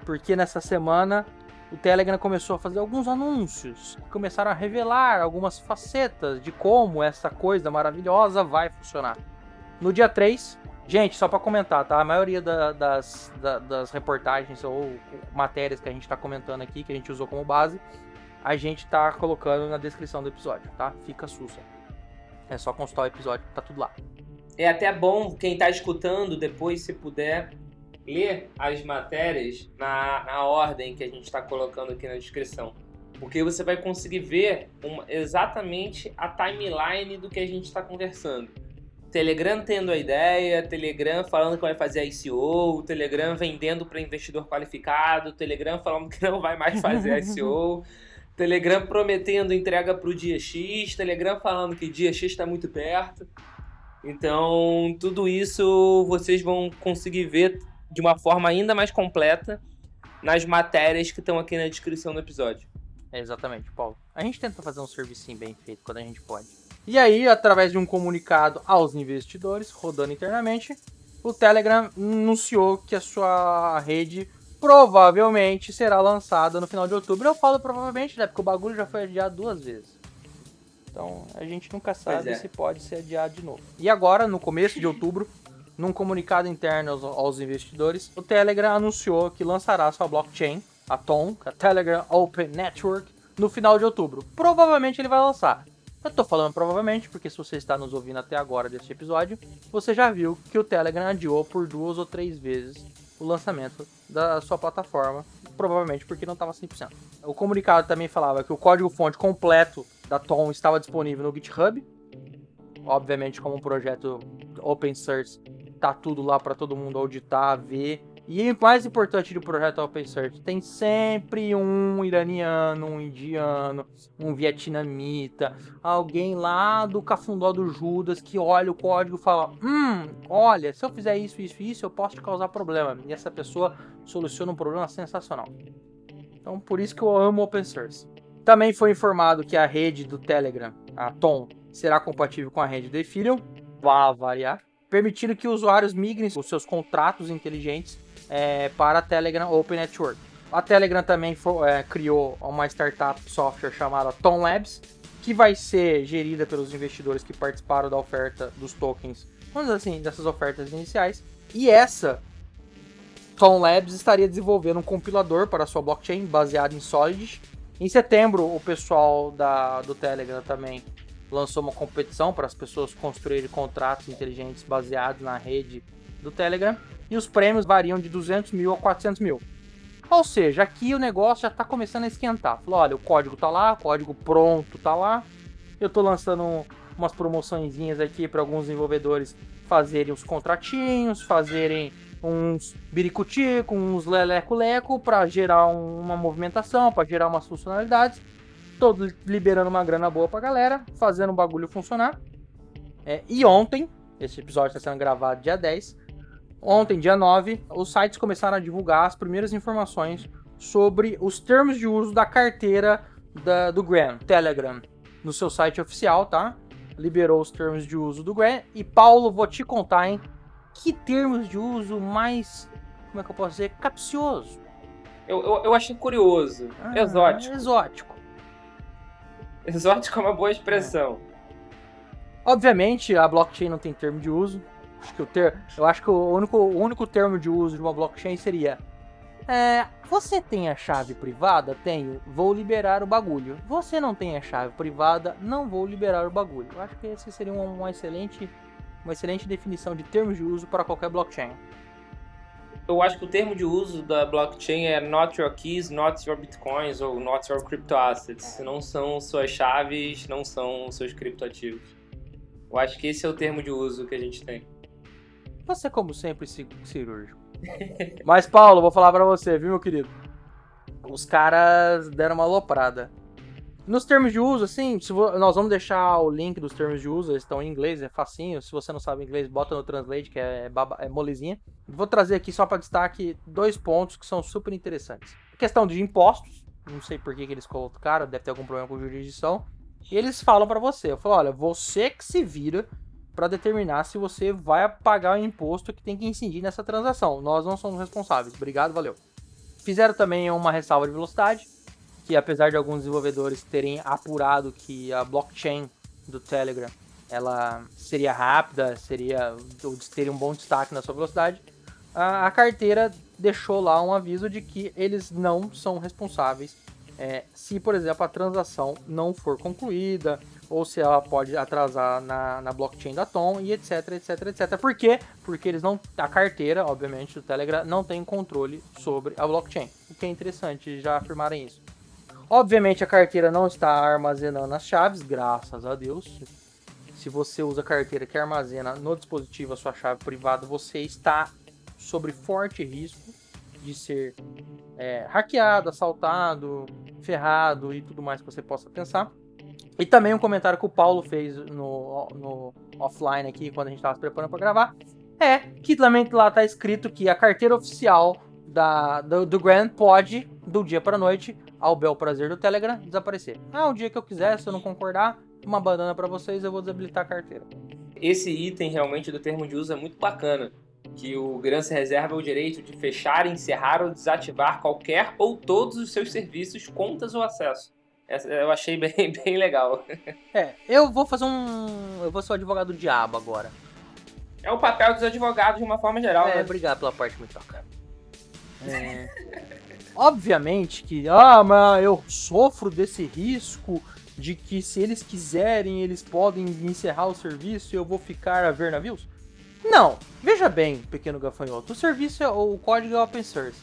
Porque nessa semana o Telegram começou a fazer alguns anúncios, começaram a revelar algumas facetas de como essa coisa maravilhosa vai funcionar. No dia três, gente, só para comentar, tá? A maioria da, das, da, das reportagens ou matérias que a gente está comentando aqui, que a gente usou como base, a gente está colocando na descrição do episódio, tá? Fica sussa. É só consultar o episódio, tá tudo lá. É até bom quem tá escutando depois, se puder, ler as matérias na, na ordem que a gente tá colocando aqui na descrição. Porque você vai conseguir ver uma, exatamente a timeline do que a gente tá conversando. Telegram tendo a ideia, Telegram falando que vai fazer I C O, Telegram vendendo para investidor qualificado, Telegram falando que não vai mais fazer I C O... Telegram prometendo entrega para o dia X, Telegram falando que dia X está muito perto. Então, tudo isso vocês vão conseguir ver de uma forma ainda mais completa nas matérias que estão aqui na descrição do episódio. É, exatamente, Paulo. A gente tenta fazer um servicinho bem feito quando a gente pode. E aí, através de um comunicado aos investidores, rodando internamente, o Telegram anunciou que a sua rede... provavelmente será lançada no final de outubro. Eu falo provavelmente, né? Porque o bagulho já foi adiado duas vezes. Então, a gente nunca sabe é. se pode ser adiado de novo. E agora, no começo de outubro, num comunicado interno aos, aos investidores, o Telegram anunciou que lançará sua blockchain, a T O N, a Telegram Open Network, no final de outubro. Provavelmente ele vai lançar. Eu tô falando provavelmente, porque se você está nos ouvindo até agora deste episódio, você já viu que o Telegram adiou por duas ou três vezes o lançamento da sua plataforma, provavelmente porque não estava cem por cento. O comunicado também falava que o código-fonte completo da T O N estava disponível no GitHub. Obviamente, como um projeto open source, tá tudo lá para todo mundo auditar, ver. E o mais importante do projeto open source, tem sempre um iraniano, um indiano, um vietnamita, alguém lá do cafundó do Judas que olha o código e fala: Hum, olha, se eu fizer isso, isso e isso, eu posso te causar problema. E essa pessoa soluciona um problema sensacional. Então, por isso que eu amo open source. Também foi informado que a rede do Telegram, a T O N, será compatível com a rede do Ethereum. Vá variar. Permitindo que usuários migrem os seus contratos inteligentes É, para a Telegram Open Network. A Telegram também for, é, criou uma startup software chamada T O N Labs, que vai ser gerida pelos investidores que participaram da oferta dos tokens, vamos dizer assim, dessas ofertas iniciais. E essa T O N Labs estaria desenvolvendo um compilador para a sua blockchain baseado em Solidity. Em setembro, o pessoal da, do Telegram também lançou uma competição para as pessoas construírem contratos inteligentes baseados na rede do Telegram. E os prêmios variam de duzentos mil a quatrocentos mil. Ou seja, aqui o negócio já está começando a esquentar. Falou, olha, o código tá lá, o código pronto tá lá. Eu tô lançando umas promoçõezinhas aqui para alguns desenvolvedores fazerem os contratinhos, fazerem uns biricutico, uns leleco-leco para gerar uma movimentação, para gerar umas funcionalidades. Tô liberando uma grana boa pra galera, fazendo o bagulho funcionar. É, e ontem, esse episódio está sendo gravado dia dez... Ontem, dia nove, os sites começaram a divulgar as primeiras informações sobre os termos de uso da carteira da, do Gram. Telegram, no seu site oficial, tá? Liberou os termos de uso do Gram. E, Paulo, vou te contar, hein? Que termos de uso mais, como é que eu posso dizer, capcioso. Eu, eu, eu achei curioso, ah, exótico. Exótico. Exótico é uma boa expressão. É. Obviamente, a blockchain não tem termo de uso. Acho que o ter... Eu acho que o único, o único termo de uso de uma blockchain seria é, você tem a chave privada? Tenho. Vou liberar o bagulho. Você não tem a chave privada? Não vou liberar o bagulho. Eu acho que esse seria uma, uma, excelente, uma excelente definição de termos de uso para qualquer blockchain. eu acho que o termo de uso da blockchain é not your keys, not your bitcoins ou not your crypto assets. Não são suas chaves, não são seus criptoativos. Eu acho que esse é o termo de uso que a gente tem. Você, como sempre, cirúrgico. Mas, Paulo, vou falar pra você, viu, meu querido? Os caras deram uma aloprada. Nos termos de uso, assim, se vo... nós vamos deixar o link dos termos de uso, eles estão em inglês, é facinho. Se você não sabe inglês, bota no Translate, que é, baba... é molezinha. Vou trazer aqui só para destaque dois pontos que são super interessantes. A questão de impostos, não sei por que, que eles colocaram, deve ter algum problema com jurisdição. E eles falam para você, eu falo, olha, você que se vira para determinar se você vai pagar o imposto que tem que incidir nessa transação. Nós não somos responsáveis. Obrigado, valeu. Fizeram também uma ressalva de velocidade, que apesar de alguns desenvolvedores terem apurado que a blockchain do Telegram ela seria rápida, seria, teria um bom destaque na sua velocidade, a, a carteira deixou lá um aviso de que eles não são responsáveis é, se, por exemplo, a transação não for concluída ou se ela pode atrasar na, na blockchain da TON e etc, etc, et cetera. Por quê? Porque eles não, a carteira, obviamente, do Telegram não tem controle sobre a blockchain, o que é interessante já afirmarem isso. Obviamente a carteira não está armazenando as chaves, graças a Deus. Se você usa a carteira que armazena no dispositivo a sua chave privada, você está sob forte risco de ser é, hackeado, assaltado, ferrado e tudo mais que você possa pensar. E também um comentário que o Paulo fez no, no offline aqui, quando a gente estava se preparando para gravar, é que também lá está escrito que a carteira oficial da, do, do GRAM pode, do dia para a noite, ao bel prazer do Telegram, desaparecer. Ah, o dia que eu quiser, se eu não concordar, uma banana pra vocês, eu vou desabilitar a carteira. Esse item realmente do termo de uso é muito bacana, que o GRAM se reserva o direito de fechar, encerrar ou desativar qualquer ou todos os seus serviços, contas ou acesso. Essa eu achei bem, bem legal. É, eu vou fazer um... eu vou ser o advogado do diabo agora. É o papel dos advogados de uma forma geral. É, né? Obrigado pela parte muito bacana. É... Obviamente que, ah, mas eu sofro desse risco de que se eles quiserem, eles podem encerrar o serviço e eu vou ficar a ver navios? Não, veja bem, pequeno gafanhoto, o serviço, o código é open source.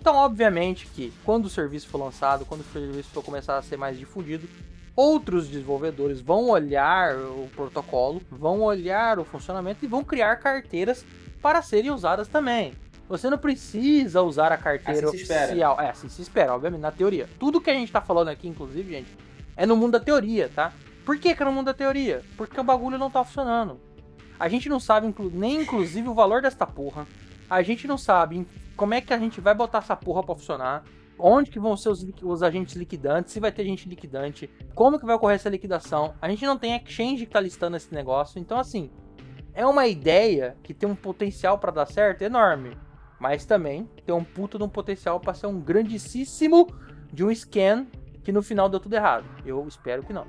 Então, obviamente que quando o serviço for lançado, quando o serviço for começar a ser mais difundido, outros desenvolvedores vão olhar o protocolo, vão olhar o funcionamento e vão criar carteiras para serem usadas também. Você não precisa usar a carteira assim oficial. É, assim se espera, obviamente, na teoria. Tudo que a gente tá falando aqui, inclusive, gente, é no mundo da teoria, tá? Por que que é no mundo da teoria? Porque o bagulho não tá funcionando. A gente não sabe inclu- nem, inclusive, o valor desta porra. A gente não sabe como é que a gente vai botar essa porra pra funcionar. Onde que vão ser os, li- os agentes liquidantes, se vai ter gente liquidante. Como que vai ocorrer essa liquidação. A gente não tem exchange que tá listando esse negócio. Então, assim, é uma ideia que tem um potencial pra dar certo enorme. Mas também tem um puto de um potencial para ser um grandíssimo de um scam que no final deu tudo errado. Eu espero que não.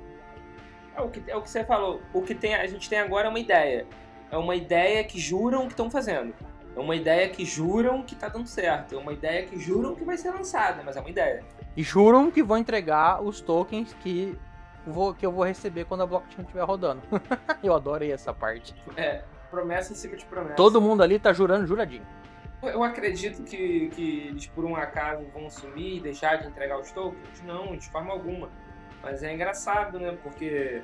É o que, é o que você falou. O que tem, a gente tem agora é uma ideia. É uma ideia que juram que estão fazendo. É uma ideia que juram que tá dando certo. É uma ideia que juram que vai ser lançada, mas é uma ideia. E juram que vão entregar os tokens que, vou, que eu vou receber quando a blockchain estiver rodando. Eu adorei essa parte. É, promessa em cima de promessa. Todo mundo ali tá jurando juradinho. Eu acredito que, que eles, por um acaso, vão sumir e deixar de entregar os tokens? Não, de forma alguma. Mas é engraçado, né? Porque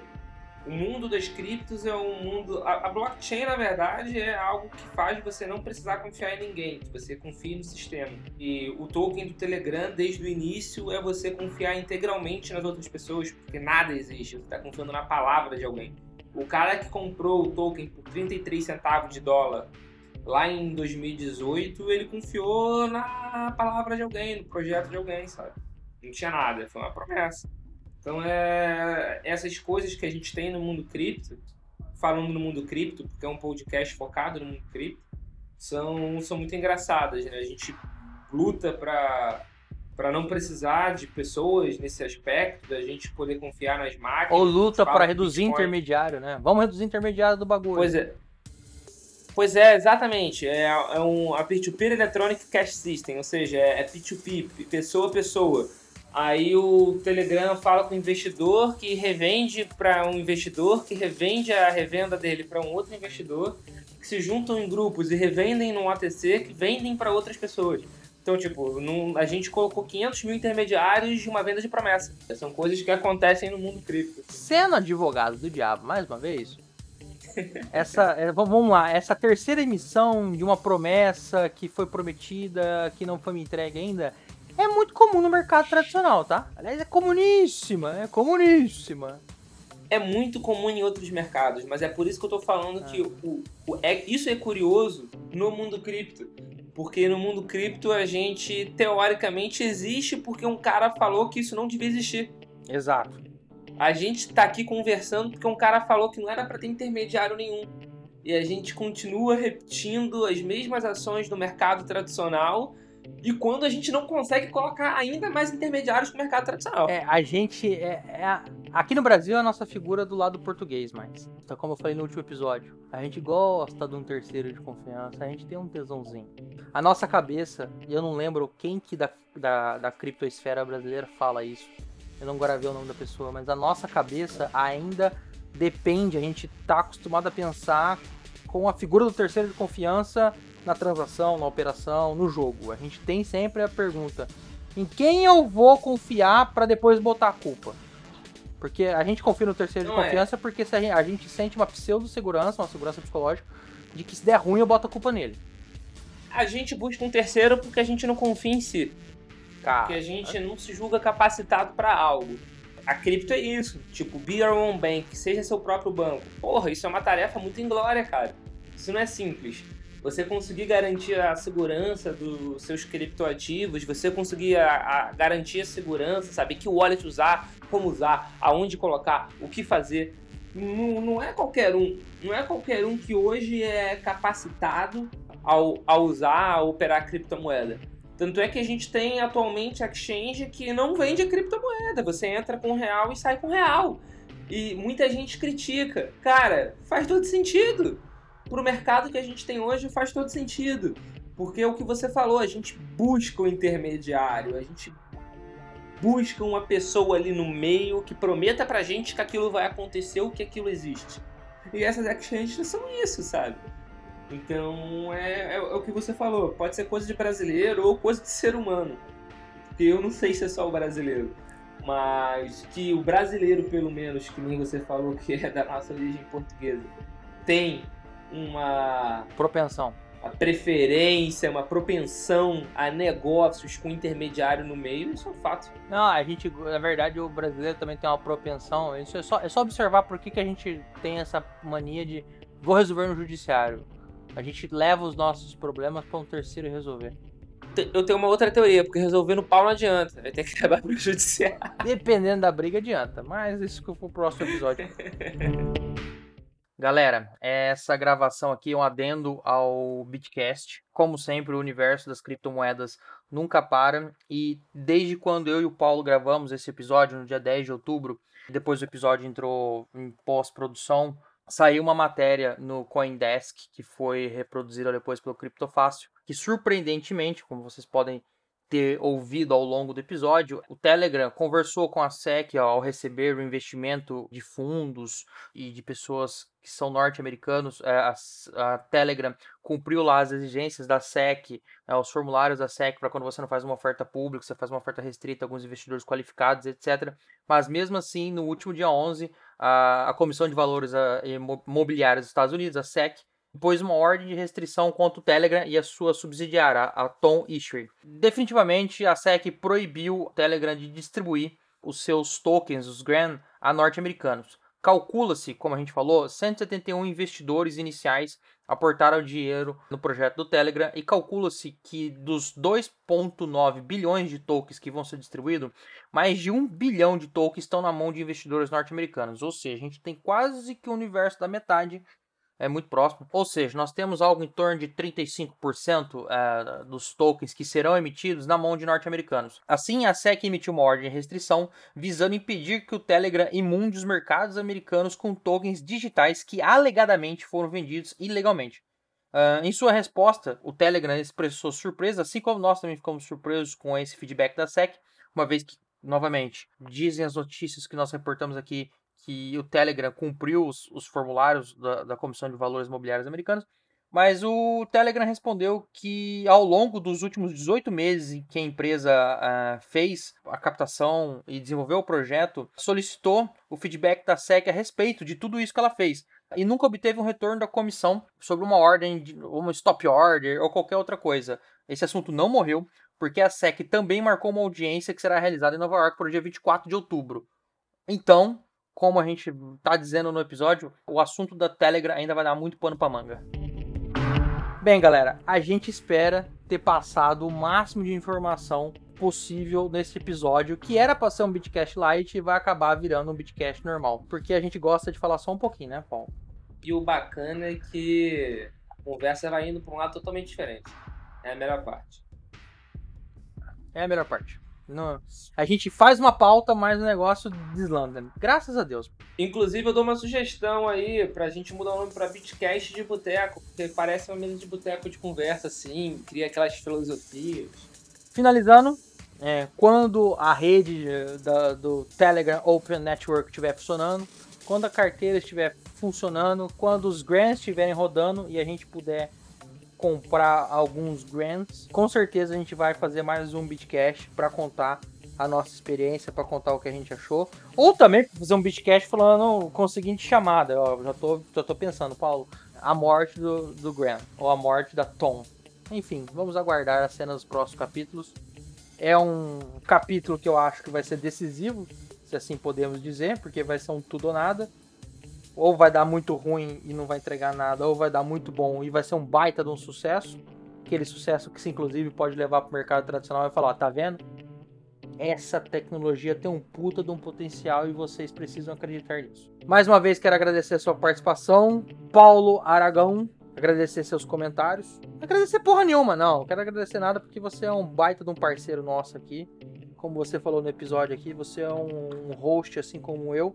o mundo das criptos é um mundo... A, a blockchain, na verdade, é algo que faz você não precisar confiar em ninguém. Você confia no sistema. E o token do Telegram, desde o início, é você confiar integralmente nas outras pessoas, porque nada existe. Você está confiando na palavra de alguém. O cara que comprou o token por trinta e três centavos de dólar... Lá em dois mil e dezoito, ele confiou na palavra de alguém, no projeto de alguém, sabe? Não tinha nada, foi uma promessa. Então, é... essas coisas que a gente tem no mundo cripto, falando no mundo cripto, porque é um podcast focado no mundo cripto, são, são muito engraçadas, né? A gente luta para para não precisar de pessoas nesse aspecto, da gente poder confiar nas máquinas. Ou luta para reduzir intermediário, né? Vamos reduzir intermediário do bagulho. Pois é. Pois é, exatamente. É, é um, a peer-to-peer Electronic Cash System, ou seja, é, é peer-to-peer, pessoa a pessoa. Aí o Telegram fala com o investidor que revende para um investidor, que revende a revenda dele para um outro investidor. que se juntam em grupos e revendem no O T C, que vendem para outras pessoas. Então, tipo, não, a gente colocou quinhentos mil intermediários de uma venda de promessa. São coisas que acontecem no mundo cripto. Sendo advogado do diabo, mais uma vez, essa, é, vamos lá, essa terceira emissão de uma promessa que foi prometida, que não foi me entregue ainda, é muito comum no mercado tradicional, tá? Aliás, é comuníssima, é comuníssima. É muito comum em outros mercados, mas é por isso que eu tô falando ah. que o, o, é, isso é curioso no mundo cripto. Porque no mundo cripto a gente, teoricamente, existe porque um cara falou que isso não devia existir. Exato. A gente tá aqui conversando porque um cara falou que não era para ter intermediário nenhum. E a gente continua repetindo as mesmas ações do mercado tradicional. E quando a gente não consegue colocar ainda mais intermediários no mercado tradicional. É, a gente... É, é a... Aqui no Brasil é a nossa figura do lado português, mas... Então, como eu falei no último episódio, a gente gosta de um terceiro de confiança, a gente tem um tesãozinho. A nossa cabeça, e eu não lembro quem que da, da, da criptosfera brasileira fala isso, eu não gravei o nome da pessoa, mas a nossa cabeça ainda depende, a gente tá acostumado a pensar com a figura do terceiro de confiança... na transação, na operação, no jogo. A gente tem sempre a pergunta: em quem eu vou confiar para depois botar a culpa? Porque a gente confia no terceiro de confiança porque se a, gente, a gente sente uma pseudo-segurança, uma segurança psicológica, de que se der ruim eu boto a culpa nele. A gente busca um terceiro porque a gente não confia em si. Cara, porque a gente não se julga capacitado para algo. A cripto é isso. Tipo, be your own bank, seja seu próprio banco. Porra, isso é uma tarefa muito inglória, cara. Isso não é simples. Você conseguir garantir a segurança dos seus criptoativos, você conseguir a, a garantir a segurança, saber que wallet usar, como usar, aonde colocar, o que fazer, não, não é qualquer um. Não é qualquer um que hoje é capacitado ao, a usar, a operar a criptomoeda. Tanto é que a gente tem atualmente exchange que não vende a criptomoeda, você entra com real e sai com real. E muita gente critica. Cara, faz todo sentido. Para o mercado que a gente tem hoje faz todo sentido, porque o que você falou, a gente busca o intermediário, a gente busca uma pessoa ali no meio que prometa pra gente que aquilo vai acontecer ou que aquilo existe. E essas exchanges são isso, sabe? Então é, é, é o que você falou, pode ser coisa de brasileiro ou coisa de ser humano, porque eu não sei se é só o brasileiro. Mas que o brasileiro, pelo menos, que nem você falou que é da nossa origem portuguesa, tem... uma propensão, uma preferência, uma propensão a negócios com intermediário no meio, isso é um fato. Não, a gente, na verdade, o brasileiro também tem uma propensão, isso é só, é só observar por que, que a gente tem essa mania de vou resolver no judiciário. A gente leva os nossos problemas para um terceiro resolver. Eu tenho uma outra teoria, porque resolver no pau não adianta, vai ter que acabar pro judiciário. Dependendo da briga adianta, mas isso que foi o próximo episódio. Galera, essa gravação aqui é um adendo ao BitCast. Como sempre, o universo das criptomoedas nunca para. E desde quando eu e o Paulo gravamos esse episódio, no dia dez de outubro, depois o episódio entrou em pós-produção, saiu uma matéria no Coindesk, que foi reproduzida depois pelo Criptofácil, que surpreendentemente, como vocês podem ter ouvido ao longo do episódio, o Telegram conversou com a S E C ao receber o investimento de fundos e de pessoas que são norte-americanos. A, a Telegram cumpriu lá as exigências da S E C, os formulários da S E C para quando você não faz uma oferta pública, você faz uma oferta restrita, alguns investidores qualificados, etcétera. Mas mesmo assim, no último dia onze, a, a Comissão de Valores Mobiliários dos Estados Unidos, a S E C, pôs uma ordem de restrição contra o Telegram e a sua subsidiária, a T O N. Definitivamente, a S E C proibiu o Telegram de distribuir os seus tokens, os GRAM, a norte-americanos. Calcula-se, como a gente falou, cento e setenta e um investidores iniciais aportaram dinheiro no projeto do Telegram e calcula-se que dos dois vírgula nove bilhões de tokens que vão ser distribuídos, mais de um bilhão de tokens estão na mão de investidores norte-americanos. Ou seja, a gente tem quase que o universo da metade. É muito próximo. Ou seja, nós temos algo em torno de trinta e cinco por cento é, dos tokens que serão emitidos na mão de norte-americanos. Assim, a S E C emitiu uma ordem de restrição visando impedir que o Telegram inunde os mercados americanos com tokens digitais que alegadamente foram vendidos ilegalmente. Uh, em sua resposta, o Telegram expressou surpresa, assim como nós também ficamos surpresos com esse feedback da S E C, uma vez que, novamente, dizem as notícias que nós reportamos aqui que o Telegram cumpriu os, os formulários da, da Comissão de Valores Mobiliários Americanos, Mas o Telegram respondeu que ao longo dos últimos dezoito meses em que a empresa ah, fez a captação e desenvolveu o projeto, solicitou o feedback da S E C a respeito de tudo isso que ela fez e nunca obteve um retorno da comissão sobre uma ordem, uma stop order ou qualquer outra coisa. Esse assunto não morreu, porque a S E C também marcou uma audiência que será realizada em Nova York para o dia vinte e quatro de outubro. Então, como a gente está dizendo no episódio, o assunto da Telegram ainda vai dar muito pano para manga. Bem, galera, a gente espera ter passado o máximo de informação possível nesse episódio, que era pra ser um BitCast light e vai acabar virando um BitCast normal, porque a gente gosta de falar só um pouquinho, né, Paulo? E o bacana é que a conversa vai indo pra um lado totalmente diferente. É a melhor parte. É a melhor parte. Não, a gente faz uma pauta, mas o negócio deslanda. Graças a Deus. Inclusive, eu dou uma sugestão aí pra gente mudar o nome pra BitCast de Boteco, porque parece uma mesa de boteco de conversa, assim, cria aquelas filosofias. Finalizando, é, quando a rede da, do Telegram Open Network estiver funcionando, quando a carteira estiver funcionando, quando os grants estiverem rodando e a gente puder comprar alguns grants, com certeza a gente vai fazer mais um BitCast para contar a nossa experiência, para contar o que a gente achou, ou também fazer um BitCast falando com a seguinte chamada, ó, já tô, já tô pensando, Paulo, a morte do, do Gram, ou a morte da T O N. Enfim, vamos aguardar a cena dos próximos capítulos. É um capítulo que eu acho que vai ser decisivo, se assim podemos dizer, porque vai ser um tudo ou nada. Ou vai dar muito ruim e não vai entregar nada, ou vai dar muito bom e vai ser um baita de um sucesso. Aquele sucesso que, se inclusive, pode levar para o mercado tradicional e falar, ó, tá vendo? Essa tecnologia tem um puta de um potencial e vocês precisam acreditar nisso. Mais uma vez, quero agradecer a sua participação, Paulo Aragão. Agradecer seus comentários. Agradecer porra nenhuma, não. Não quero agradecer nada porque você é um baita de um parceiro nosso aqui. Como você falou no episódio aqui, você é um host assim como eu.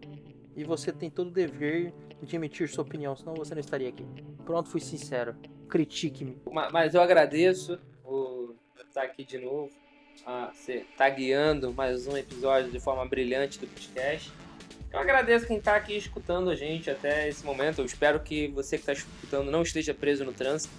E você tem todo o dever de emitir sua opinião, senão você não estaria aqui. Pronto, fui sincero. Critique-me. Mas eu agradeço por estar aqui de novo. Ah, você tá guiando mais um episódio de forma brilhante do podcast. Eu agradeço quem está aqui escutando a gente até esse momento. Eu espero que você que está escutando não esteja preso no trânsito.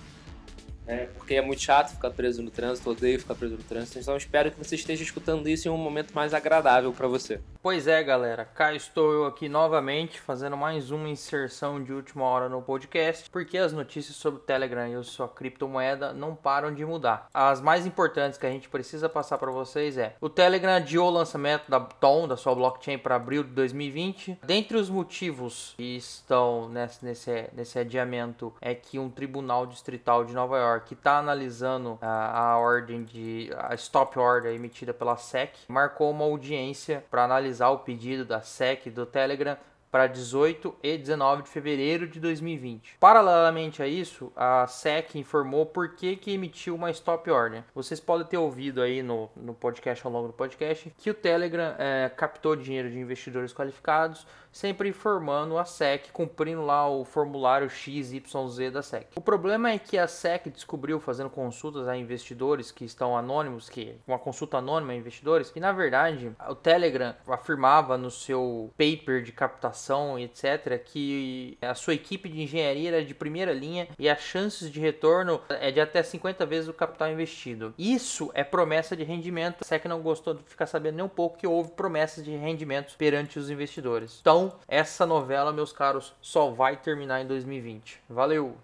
Né? Porque é muito chato ficar preso no trânsito, odeio ficar preso no trânsito. Então espero que você esteja escutando isso em um momento mais agradável para você. Pois é, galera, cá estou eu aqui novamente fazendo mais uma inserção de última hora no podcast, porque as notícias sobre o Telegram e sua criptomoeda não param de mudar. As mais importantes que a gente precisa passar para vocês é: o Telegram adiou o lançamento da T O N, da sua blockchain, para abril de dois mil e vinte. Dentre os motivos que estão nesse, nesse, nesse adiamento é que um tribunal distrital de Nova York que está analisando a, a ordem de a stop order emitida pela S E C marcou uma audiência para analisar o pedido da S E C do Telegram para dezoito e dezenove de fevereiro de dois mil e vinte. Paralelamente a isso, a S E C informou por que, que emitiu uma stop order. Vocês podem ter ouvido aí no, no podcast, ao longo do podcast, que o Telegram é, captou dinheiro de investidores qualificados, sempre informando a S E C, cumprindo lá o formulário X Y Z da S E C. O problema é que a S E C descobriu, fazendo consultas a investidores que estão anônimos, que uma consulta anônima a investidores, e na verdade o Telegram afirmava no seu paper de captação, etcétera, que a sua equipe de engenharia era de primeira linha e as chances de retorno é de até cinquenta vezes o capital investido. Isso é promessa de rendimento. A S E C não gostou de ficar sabendo nem um pouco que houve promessas de rendimentos perante os investidores. Então, essa novela, meus caros, só vai terminar em dois mil e vinte. Valeu!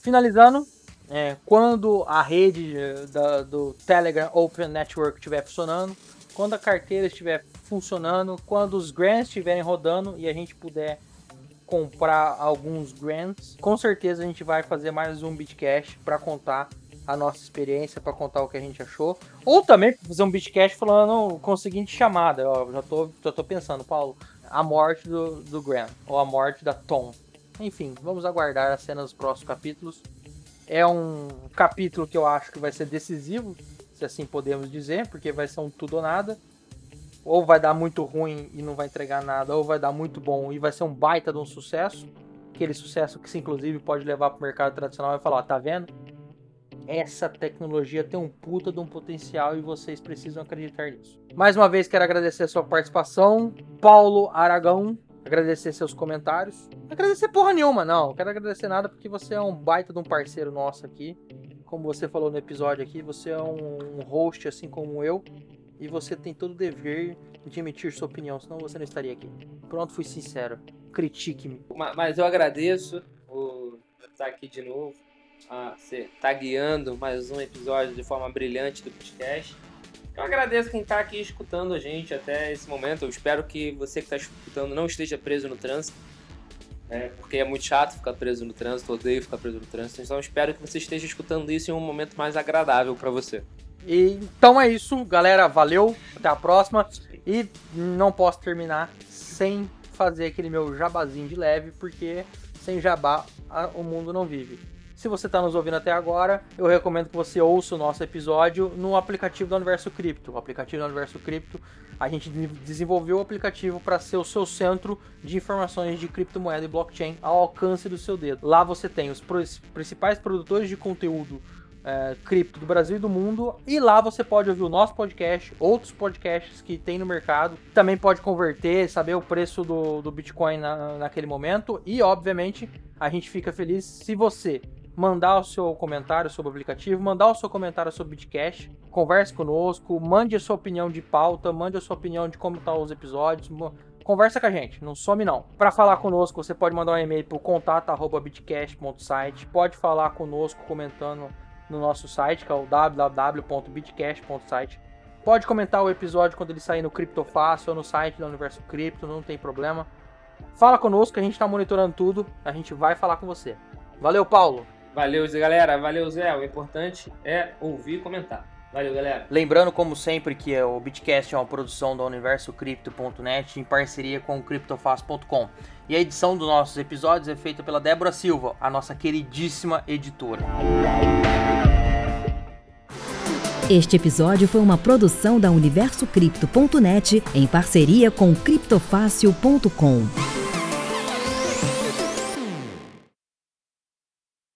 Finalizando, é, quando a rede da, do Telegram Open Network estiver funcionando, quando a carteira estiver funcionando, quando os grants estiverem rodando e a gente puder comprar alguns grants, com certeza a gente vai fazer mais um BitCast para contar a nossa experiência, para contar o que a gente achou, ou também fazer um BitCast falando com a seguinte chamada, ó, já tô, já tô pensando, Paulo, a morte do, do Gram, ou a morte da T O N. Enfim, vamos aguardar a cena dos próximos capítulos. É um capítulo que eu acho que vai ser decisivo, se assim podemos dizer, porque vai ser um tudo ou nada. Ou vai dar muito ruim e não vai entregar nada, ou vai dar muito bom e vai ser um baita de um sucesso. Aquele sucesso que, se inclusive, pode levar para o mercado tradicional e falar, ó, tá vendo? Essa tecnologia tem um puta de um potencial e vocês precisam acreditar nisso. Mais uma vez, quero agradecer a sua participação, Paulo Aragão. agradecer seus comentários. Agradecer porra nenhuma, não. Não quero agradecer nada porque você é um baita de um parceiro nosso aqui. Como você falou no episódio aqui, você é um host assim como eu. E você tem todo o dever de emitir sua opinião, senão você não estaria aqui. Pronto, fui sincero. Critique-me. Mas eu agradeço por estar aqui de novo. Ah, você tá guiando mais um episódio de forma brilhante do podcast. Eu agradeço quem está aqui escutando a gente até esse momento. Eu espero que você que está escutando não esteja preso no trânsito, né? Porque é muito chato ficar preso no trânsito, odeio ficar preso no trânsito. Então eu espero que você esteja escutando isso em um momento mais agradável para você. E, então é isso, galera. Valeu, até a próxima. E não posso terminar sem fazer aquele meu jabazinho de leve, porque sem jabá a, o mundo não vive. Se você está nos ouvindo até agora, eu recomendo que você ouça o nosso episódio no aplicativo do Universo Cripto. O aplicativo do Universo Cripto, a gente desenvolveu o aplicativo para ser o seu centro de informações de criptomoeda e blockchain ao alcance do seu dedo. Lá você tem os principais produtores de conteúdo é, cripto do Brasil e do mundo, e lá você pode ouvir o nosso podcast, outros podcasts que tem no mercado. Também pode converter, saber o preço do, do Bitcoin na, naquele momento, e obviamente a gente fica feliz se você mandar o seu comentário sobre o aplicativo, mandar o seu comentário sobre o BitCast, converse conosco, mande a sua opinião de pauta, mande a sua opinião de como estão os episódios, conversa com a gente, não some não. Para falar conosco, você pode mandar um e-mail para o contato arroba bitcast ponto site, pode falar conosco comentando no nosso site, que é o w w w ponto bitcast ponto site, pode comentar o episódio quando ele sair no Criptofácil ou no site do Universo Cripto, não tem problema. Fala conosco, a gente está monitorando tudo, a gente vai falar com você. Valeu, Paulo! Valeu, galera. Valeu, Zé. O importante é ouvir e comentar. Valeu, galera. Lembrando, como sempre, que o BitCast é uma produção do universo cripto ponto net em parceria com o criptofácil ponto com. E a edição dos nossos episódios é feita pela Débora Silva, a nossa queridíssima editora. Este episódio foi uma produção da universo cripto ponto net em parceria com criptofácil ponto com.